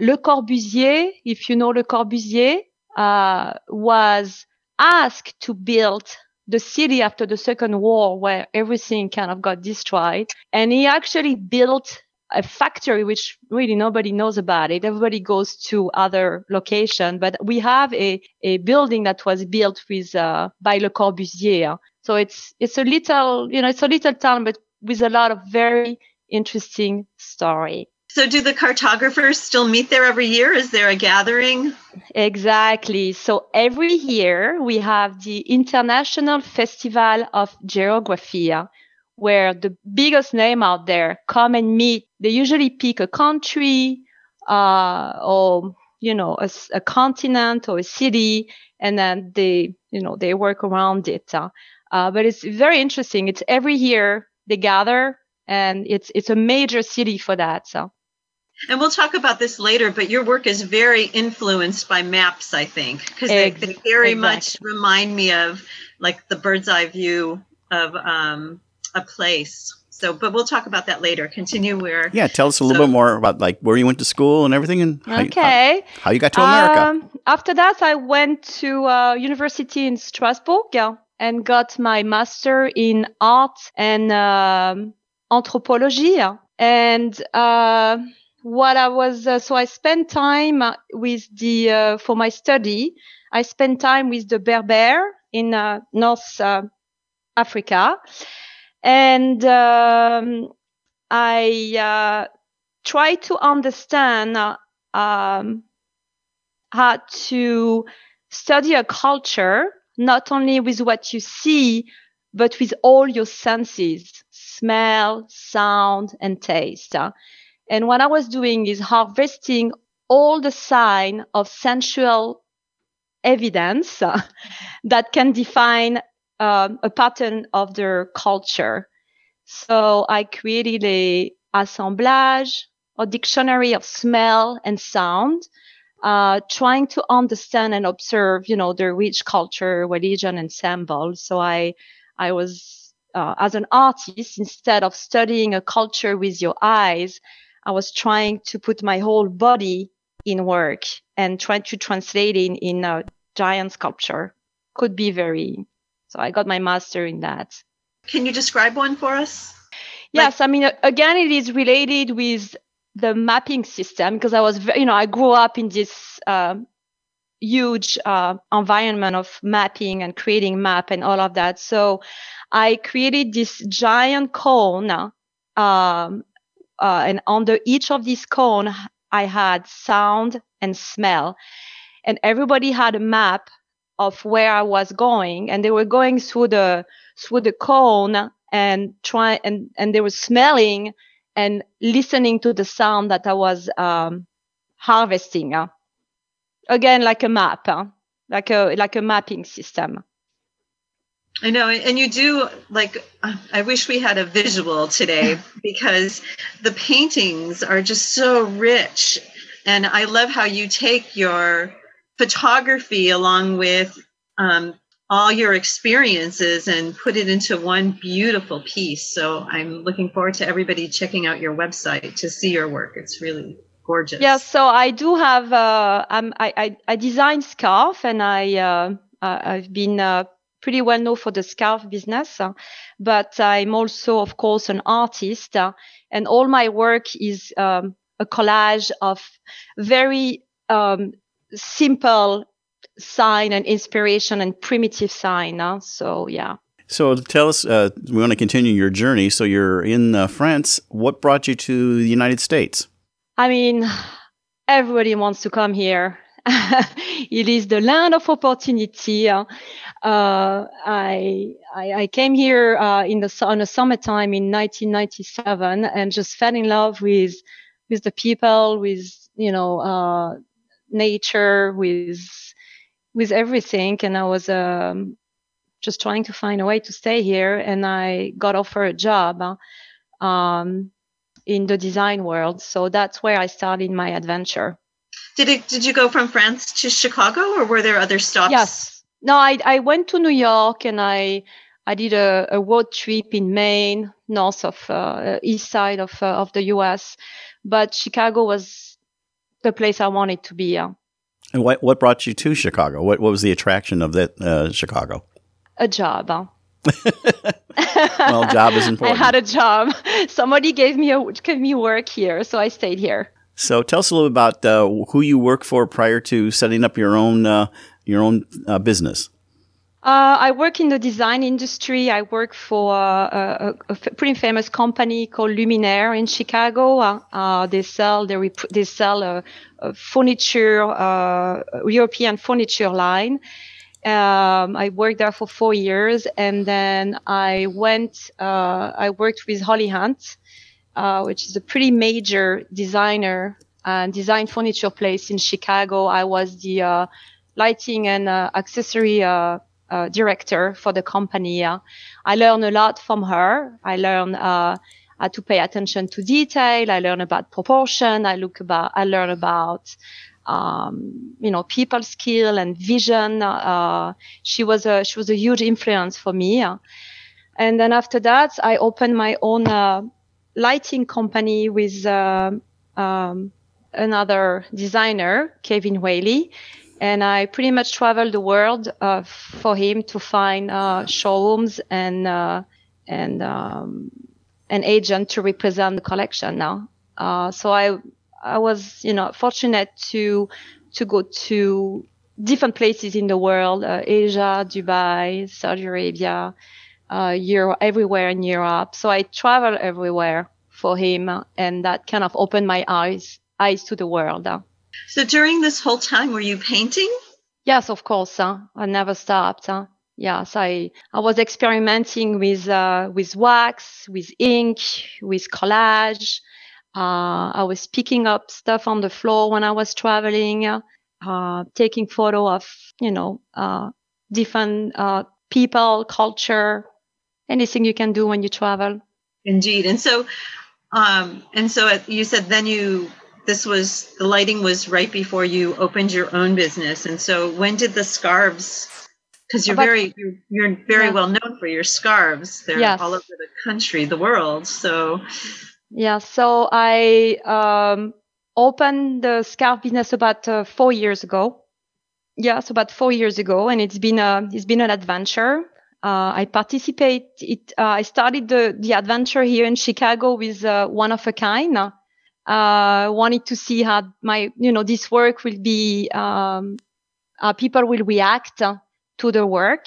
Le Corbusier, if you know Le Corbusier, uh, was asked to build the city after the Second War where everything kind of got destroyed. And he actually built a factory, which really nobody knows about it. Everybody goes to other location, but we have a, a building that was built with, uh, by Le Corbusier. So it's, it's a little, you know, it's a little town, but with a lot of very interesting story. So do the cartographers still meet there every year? Is there a gathering? Exactly. So every year we have the International Festival of Geographia, where the biggest name out there come and meet. They usually pick a country, uh, or, you know, a, a continent or a city, and then they, you know, they work around it. Uh, uh, but it's very interesting. It's every year they gather, and it's, it's a major city for that. So. And we'll talk about this later, but your work is very influenced by maps, I think, because they, Ex- they very exactly. much remind me of like the bird's eye view of, um, a place. So, but we'll talk about that later. Continue where. Yeah, tell us a little so, bit more about like where you went to school and everything, and okay. how, how, how you got to America. Um, after that, I went to uh, university in Strasbourg, yeah, and got my master in art and um, anthropology. Yeah. And uh, what I was, uh, so I spent time with the uh, for my study. I spent time with the Berber in uh, North uh, Africa. And um, I uh, try to understand uh, um, how to study a culture, not only with what you see, but with all your senses, smell, sound, and taste. And what I was doing is harvesting all the sign of sensual evidence that can define Um, a pattern of their culture. So I created a assemblage or dictionary of smell and sound, uh, trying to understand and observe, you know, their rich culture, religion, and symbols. So I, I was, uh, as an artist, instead of studying a culture with your eyes, I was trying to put my whole body in work and trying to translate it in a giant sculpture. Could be very. So I got my master in that. Can you describe one for us? Yes. Like- I mean, again, it is related with the mapping system because I was, very, you know, I grew up in this uh, huge uh, environment of mapping and creating map and all of that. So I created this giant cone. Um, uh, and under each of these cones, I had sound and smell. And everybody had a map of where I was going, and they were going through the through the cone and try and, and they were smelling and listening to the sound that I was um, harvesting. Uh. again, like a map, huh? like a like a mapping system. I know. And you do, like, I wish we had a visual today because the paintings are just so rich. And I love how you take your photography along with um, all your experiences and put it into one beautiful piece. So I'm looking forward to everybody checking out your website to see your work. It's really gorgeous. Yeah. So I do have, uh, I'm, I, I, I designed scarf and I, uh, I've been, uh, pretty well known for the scarf business, but I'm also, of course, an artist, uh, and all my work is um, a collage of very um, simple sign and inspiration and primitive sign. Uh, so, yeah. So tell us, uh, we want to continue your journey. So you're in uh, France. What brought you to the United States? I mean, everybody wants to come here. It is the land of opportunity. Uh, I, I I came here uh, in the on the summertime in nineteen ninety-seven and just fell in love with with the people, with you know uh, nature, with with everything. And I was um, just trying to find a way to stay here. And I got offered a job uh, um, in the design world. So that's where I started my adventure. Did it? Did you go from France to Chicago, or were there other stops? Yes. No, I I went to New York, and I I did a, a road trip in Maine, north of uh, east side of uh, of the U S. But Chicago was the place I wanted to be. Uh. And what what brought you to Chicago? What what was the attraction of that uh, Chicago? A job. Uh. Well, job is important. I had a job. Somebody gave me a gave me work here, so I stayed here. So tell us a little about uh, who you worked for prior to setting up your own uh, your own uh, business. Uh, I work in the design industry. I work for uh, a, a pretty famous company called Luminaire in Chicago. Uh, uh, they sell they, rep- they sell a, a furniture uh, European furniture line. Um, I worked there for four years, and then I went. Uh, I worked with Holly Hunt. Uh, which is a pretty major designer and uh, design furniture place in Chicago. I was the uh, lighting and uh, accessory uh, uh, director for the company. Uh, I learned a lot from her. I learned uh, how to pay attention to detail. I learned about proportion. I look about. I learned about um, you know people skill and vision. Uh, she was a she was a huge influence for me. Uh, and then after that, I opened my own. Uh, lighting company with uh, um, another designer, Kevin Whaley, and I pretty much traveled the world uh, for him to find uh, showrooms and uh, and um, an agent to represent the collection now. Uh, so I I was you know fortunate to to go to different places in the world, uh, Asia, Dubai, Saudi Arabia. Uh, Europe, everywhere in Europe. So I travel everywhere for him, and that kind of opened my eyes eyes to the world. So during this whole time, were you painting? Yes, of course. Huh? I never stopped. Huh? Yes, I, I was experimenting with uh, with wax, with ink, with collage. Uh, I was picking up stuff on the floor when I was traveling, uh, taking photo of you know uh, different uh, people, culture. Anything you can do when you travel. Indeed. And so um, and so you said then you, this was, the lighting was right before you opened your own business. And so when did the scarves, because you're About, very, you're, you're very yeah. well known for your scarves. They're yes. all over the country, the world. So. Yeah. So I um, opened the scarf business about uh, four years ago. Yes, about four years ago. And it's been a, it's been an adventure. Uh, I participate. It, uh, I started the, the adventure here in Chicago with uh, One of a Kind. Uh, I wanted to see how my, you know, this work will be, um, how people will react to the work.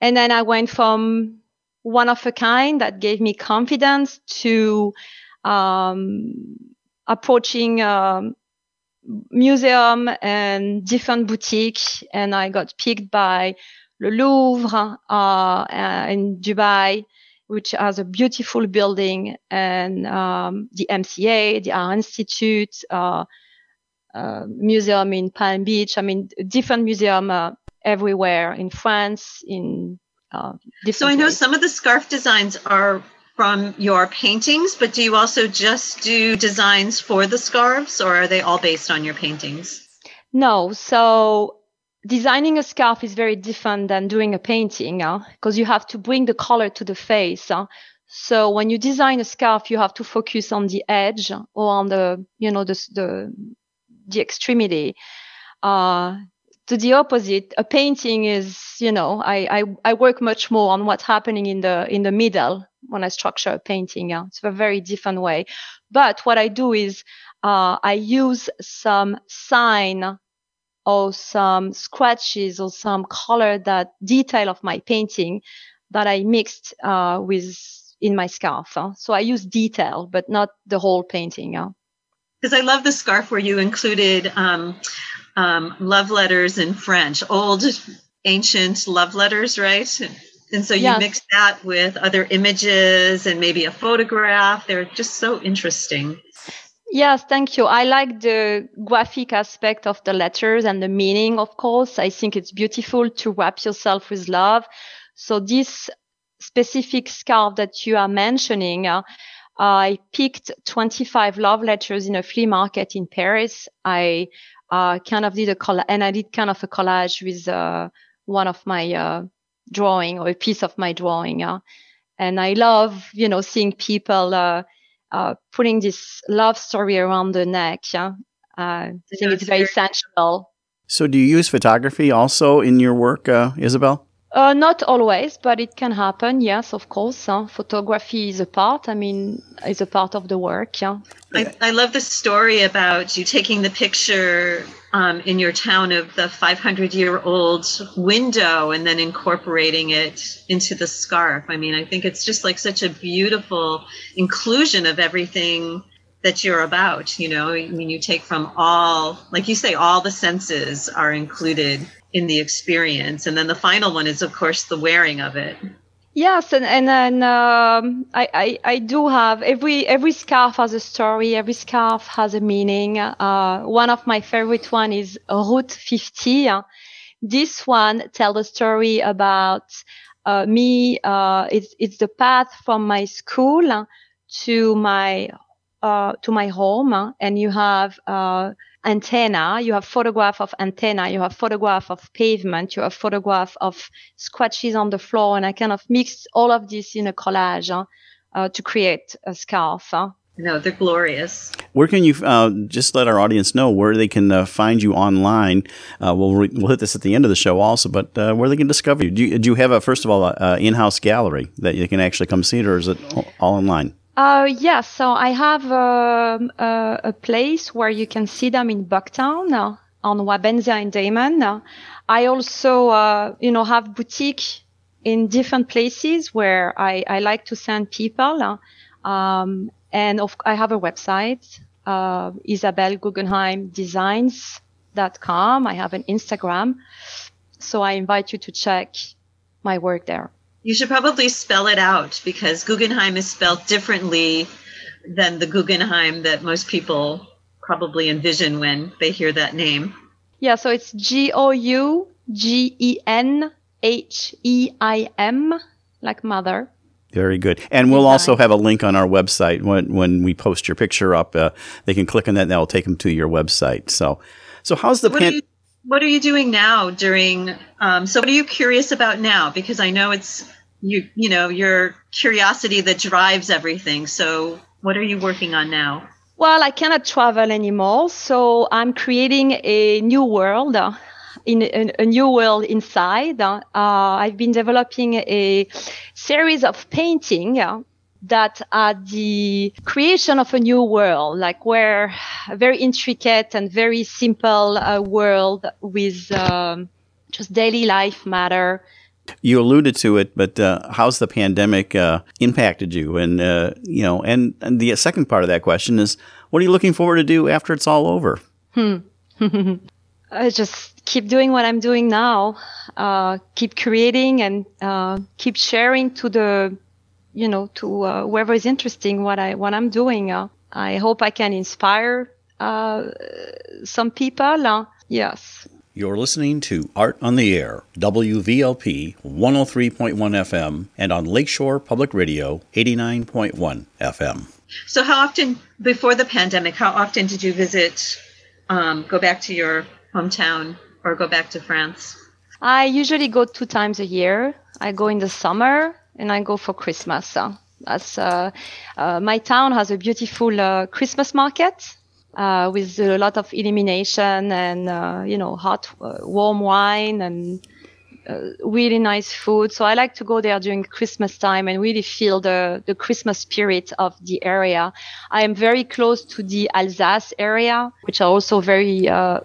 And then I went from One of a Kind that gave me confidence to um, approaching um, museum and different boutiques. And I got picked by Le Louvre uh, in Dubai, which has a beautiful building, and um, the M C A, the Art Institute, uh, uh, museum in Palm Beach. I mean, different museum uh, everywhere in France, in uh, different So I know places. Some of the scarf designs are from your paintings, but do you also just do designs for the scarves, or are they all based on your paintings? No. So designing a scarf is very different than doing a painting, because uh, you have to bring the color to the face. Uh. So when you design a scarf, you have to focus on the edge or on the, you know, the the, the extremity. Uh, to the opposite, a painting is, you know, I, I, I work much more on what's happening in the in the middle when I structure a painting. Uh, it's a very different way. But what I do is uh, I use some sign or some scratches or some color, that detail of my painting that I mixed uh, with in my scarf. Huh? So I use detail, but not the whole painting. Huh? Because I love the scarf where you included um, um, love letters in French, old, ancient love letters, right? And so you yes. mix that with other images and maybe a photograph. They're just so interesting. Yes, thank you. I like the graphic aspect of the letters and the meaning, of course. I think it's beautiful to wrap yourself with love. So this specific scarf that you are mentioning, uh, I picked twenty-five love letters in a flea market in Paris. I uh, kind of did a coll- and I did kind of a collage with uh, one of my uh, drawing or a piece of my drawing. Uh, and I love, you know, seeing people uh, uh, putting this love story around the neck. Yeah, uh, I think it's very sensual. So, do you use photography also in your work, uh, Isabelle? Uh, not always, but it can happen. Yes, of course. Huh? Photography is a part. I mean, is a part of the work. Yeah. I, I love the story about you taking the picture um, in your town of the five hundred year old window and then incorporating it into the scarf. I mean, I think it's just like such a beautiful inclusion of everything that you're about. You know, I mean, you take from all, like you say, all the senses are included in the experience. And then the final one is, of course, the wearing of it. Yes. And and, and um, I, I, I do have every every scarf has a story. Every scarf has a meaning. Uh, one of my favorite one is Route fifty. This one tells a story about uh, me. Uh, it's, it's the path from my school to my uh, to my home. And you have uh antenna, you have photograph of antenna, you have photograph of pavement, you have photograph of scratches on the floor, and I kind of mixed all of this in a collage uh, uh, to create a scarf. Uh. No, they're glorious. Where can you, uh, just let our audience know where they can uh, find you online. Uh, we'll, re- we'll hit this at the end of the show also, but uh, where they can discover you. Do you, do you have, a first of all, an in-house gallery that you can actually come see it, or is it all online? Uh, yes. Yeah, so I have um, uh, a place where you can see them in Bucktown, uh, on Wabenza and Damon. Uh, I also, uh, you know, have boutique in different places where I, I like to send people. Uh, um, and of, I have a website, uh, Isabelle Gougenheim Designs dot com. I have an Instagram. So I invite you to check my work there. You should probably spell it out, because Guggenheim is spelled differently than the Guggenheim that most people probably envision when they hear that name. Yeah, so it's G O U G E N H E I M, like mother. Very good. And we'll also have a link on our website. When when we post your picture up, uh, they can click on that, and that will take them to your website. So, so how's the... Pan- What are you doing now during, um, so what are you curious about now? Because I know it's, you you know, your curiosity that drives everything. So what are you working on now? Well, I cannot travel anymore. So I'm creating a new world, uh, in, in a new world inside. Uh, I've been developing a series of painting uh, that are the creation of a new world, like where a very intricate and very simple uh, world with um, just daily life matter. You alluded to it, but uh, how's the pandemic uh, impacted you? And, uh, you know, and, and the second part of that question is, what are you looking forward to do after it's all over? Hmm. I just keep doing what I'm doing now, uh, keep creating and uh, keep sharing to the you know, to uh, whoever is interesting what I what I'm doing. Uh, I hope I can inspire uh, uh, some people. Yes. You're listening to Art on the Air, W V L P one oh three point one F M, and on Lakeshore Public Radio, eighty-nine point one F M. So how often, before the pandemic, how often did you visit, um, go back to your hometown or go back to France? I usually go two times a year. I go in the summer and I go for Christmas. That's, uh, uh, my town has a beautiful uh, Christmas market. Uh, with a lot of illumination and, uh, you know, hot, uh, warm wine and uh, really nice food. So I like to go there during Christmas time and really feel the, the Christmas spirit of the area. I am very close to the Alsace area, which are also very, uh,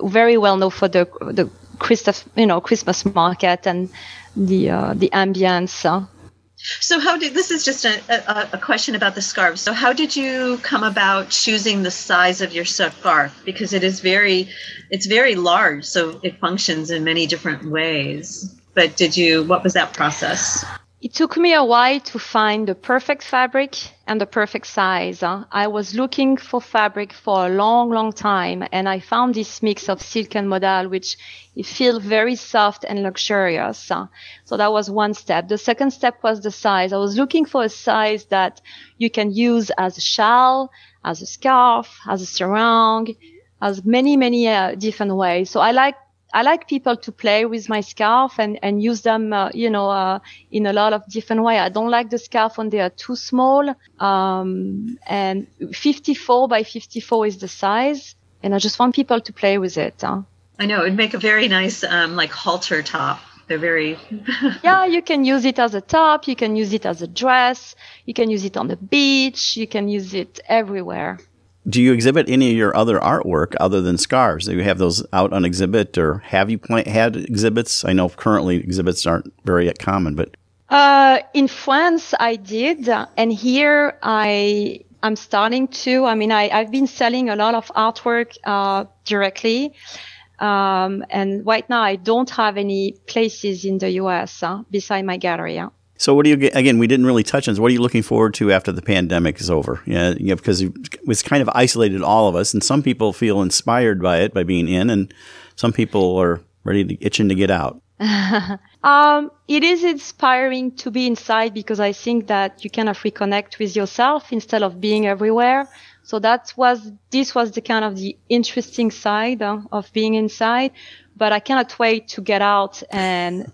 very well known for the, the Christmas, you know, Christmas market and the, uh, the ambience. Uh. So how did, this is just a, a, a question about the scarf. So how did you come about choosing the size of your scarf? Because it is very, it's very large, so it functions in many different ways. But did you, what was that process? It took me a while to find the perfect fabric and the perfect size. I was looking for fabric for a long, long time, and I found this mix of silk and modal, which it feels very soft and luxurious. So that was one step. The second step was the size. I was looking for a size that you can use as a shawl, as a scarf, as a sarong, as many, many uh, different ways. So I like I like people to play with my scarf and, and use them, uh, you know, uh, in a lot of different ways. I don't like the scarf when they are too small. Um, and fifty-four by fifty-four is the size. And I just want people to play with it. Huh? I know. It would make a very nice, um, like, halter top. They're very... Yeah, you can use it as a top. You can use it as a dress. You can use it on the beach. You can use it everywhere. Do you exhibit any of your other artwork other than scarves? Do you have those out on exhibit, or have you pl- had exhibits? I know currently exhibits aren't very common, but... Uh, in France, I did. And here I, I'm starting to. I mean, I, I've been selling a lot of artwork uh, directly. Um, and right now, I don't have any places in the U S Huh, beside my gallery. Huh? So what do you get? Again, we didn't really touch on this. What are you looking forward to after the pandemic is over? Yeah, you know, because it was kind of isolated all of us, and some people feel inspired by it by being in, and some people are ready to itching to get out. um, it is inspiring to be inside because I think that you kind of reconnect with yourself instead of being everywhere. So that was this was the kind of the interesting side uh, of being inside. But I cannot wait to get out and.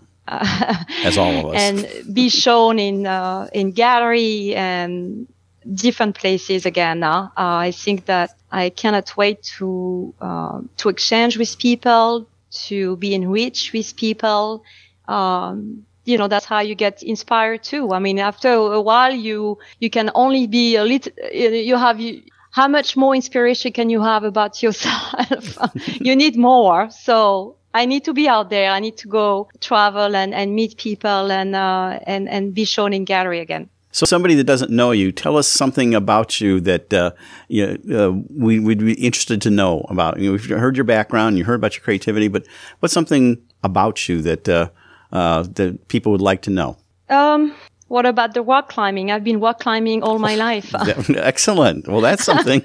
As all of us, and be shown in uh, in gallery and different places again. Uh, I think that I cannot wait to uh, to exchange with people, to be enriched with people. Um, you know, that's how you get inspired too. I mean, after a while, you you can only be a little. You have you. How much more inspiration can you have about yourself? You need more. So. I need to be out there. I need to go travel and, and meet people and, uh, and and be shown in gallery again. So somebody that doesn't know you, tell us something about you that uh, you know, uh, we would be interested to know about. You know, we've heard your background, you heard about your creativity, but what's something about you that uh, uh, that people would like to know? Um, what about the rock climbing? I've been rock climbing all my life. Excellent. Well, that's something.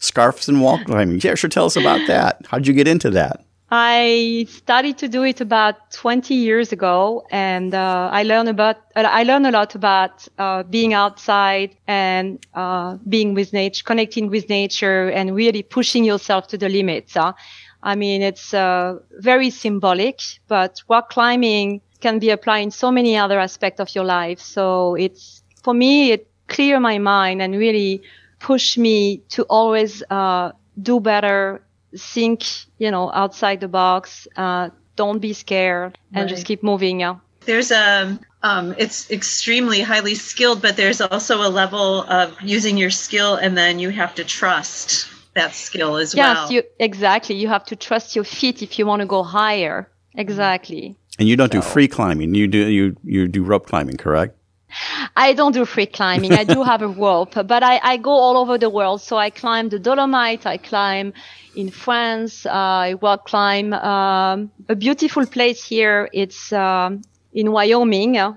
Scarves and wall climbing. Yeah, sure. Tell us about that. How did you get into that? I started to do it about twenty years ago, and uh, I learned about uh, I learned a lot about uh, being outside and uh, being with nature, connecting with nature, and really pushing yourself to the limits. Huh? I mean, it's uh, very symbolic, but rock climbing can be applied in so many other aspects of your life. So it's for me, it cleared my mind and really pushed me to always uh, do better. Think, you know, outside the box. Uh, don't be scared, and right. Just keep moving. Yeah. There's a, um, it's extremely highly skilled, but there's also a level of using your skill, and then you have to trust that skill as yes, well. Yes, you exactly. You have to trust your feet if you want to go higher. Exactly. And you don't so. do free climbing. You do you you do rope climbing, correct? I don't do free climbing. I do have a rope, but I, I go all over the world. So I climb the Dolomites. I climb in France. Uh, I rock climb um, a beautiful place here. It's um, in Wyoming, uh,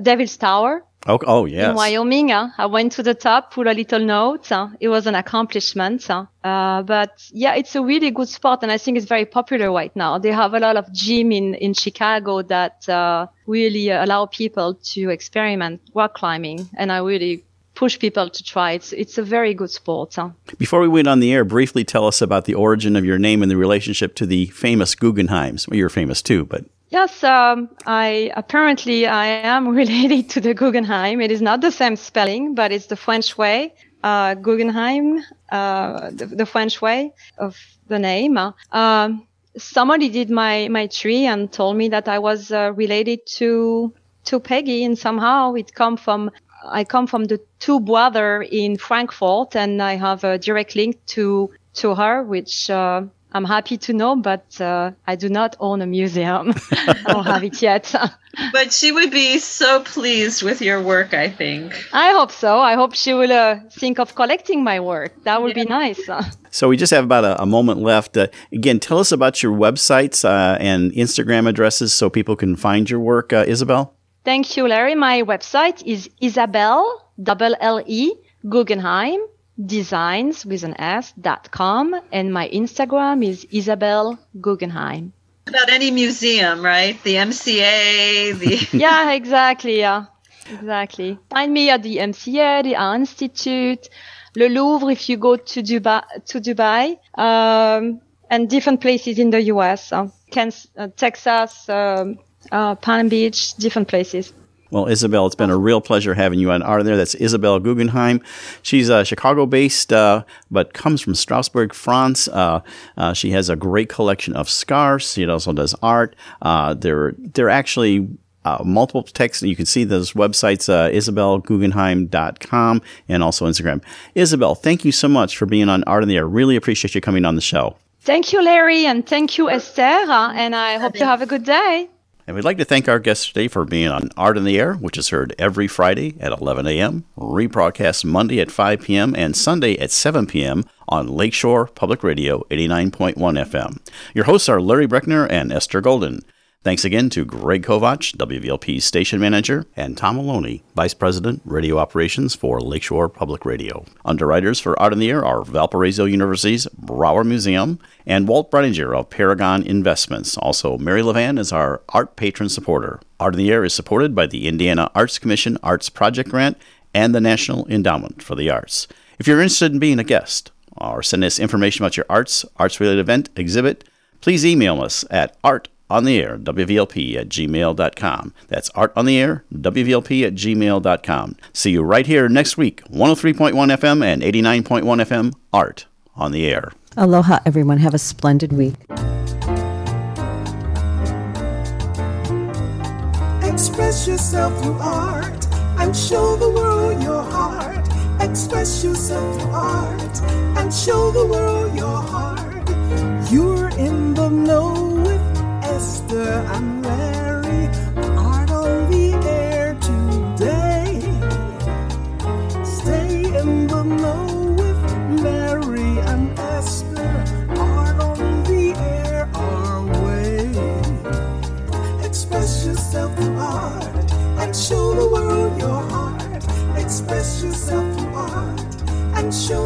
Devil's Tower. Oh, oh yes. In Wyoming, uh, I went to the top, put a little note. Uh, it was an accomplishment. Uh, uh, but yeah, it's a really good spot. And I think it's very popular right now. They have a lot of gym in, in Chicago that uh, really allow people to experiment rock climbing. And I really push people to try. It's, it's a very good sport. Uh. Before we went on the air, briefly tell us about the origin of your name and the relationship to the famous Guggenheims. Well, you're famous too, but... Yes, um, I apparently I am related to the Guggenheim. It is not the same spelling, but it's the French way, uh, Guggenheim, uh, the, the French way of the name. Um, somebody did my, my tree and told me that I was uh, related to to Peggy, and somehow it come from I come from the two brother in Frankfurt, and I have a direct link to to her, which. Uh, I'm happy to know, but uh, I do not own a museum. I don't have it yet. But she would be so pleased with your work, I think. I hope so. I hope she will uh, think of collecting my work. That would yeah. be nice. So we just have about a, a moment left. Uh, again, tell us about your websites uh, and Instagram addresses so people can find your work, uh, Isabelle. Thank you, Larry. My website is Isabelle, double L-E, Guggenheim. Designs with an S dot com, and my Instagram is Isabelle Gougenheim. About any museum, right? The M C A, the yeah, exactly, yeah, exactly. Find me at the M C A, the Art Institute, Le Louvre if you go to Dubai, to Dubai, um, and different places in the U S, uh, Kansas, uh, Texas, um, uh, Palm Beach, different places. Well, Isabelle, it's been a real pleasure having you on Art There. That's Isabelle Gougenheim. She's uh, Chicago-based, uh, but comes from Strasbourg, France. Uh, uh, she has a great collection of scarves. She also does art. Uh, they're, they're actually... Uh, multiple texts. You can see those websites, uh, Isabelle Guggenheim dot com and also Instagram. Isabelle, thank you so much for being on Art in the Air. Really appreciate you coming on the show. Thank you, Larry, and thank you, Esther, and I hope you have a good day. And we'd like to thank our guests today for being on Art in the Air, which is heard every Friday at eleven a.m., rebroadcast Monday at five p.m., and Sunday at seven p.m. on Lakeshore Public Radio eighty-nine point one F M. Your hosts are Larry Brechner and Esther Golden. Thanks again to Greg Kovach, W V L P's station manager, and Tom Maloney, vice president, radio operations for Lakeshore Public Radio. Underwriters for Art in the Air are Valparaiso University's Brouwer Museum and Walt Breidinger of Paragon Investments. Also, Mary LeVan is our art patron supporter. Art in the Air is supported by the Indiana Arts Commission Arts Project Grant and the National Endowment for the Arts. If you're interested in being a guest or send us information about your arts, arts-related event, exhibit, please email us at art. On the air, W V L P at gmail dot com. That's Art on the Air, W V L P at gmail dot com. See you right here next week, one oh three point one F M and eighty-nine point one F M, Art on the Air. Aloha, everyone. Have a splendid week. Express yourself through art and show the world your heart. Express yourself through art and show the world your heart. You're in the know. I'm Larry, Art on the Air today. Stay in the know with Larry and Esther. Art on the Air, our way. Express yourself through art and show the world your heart. Express yourself through art and show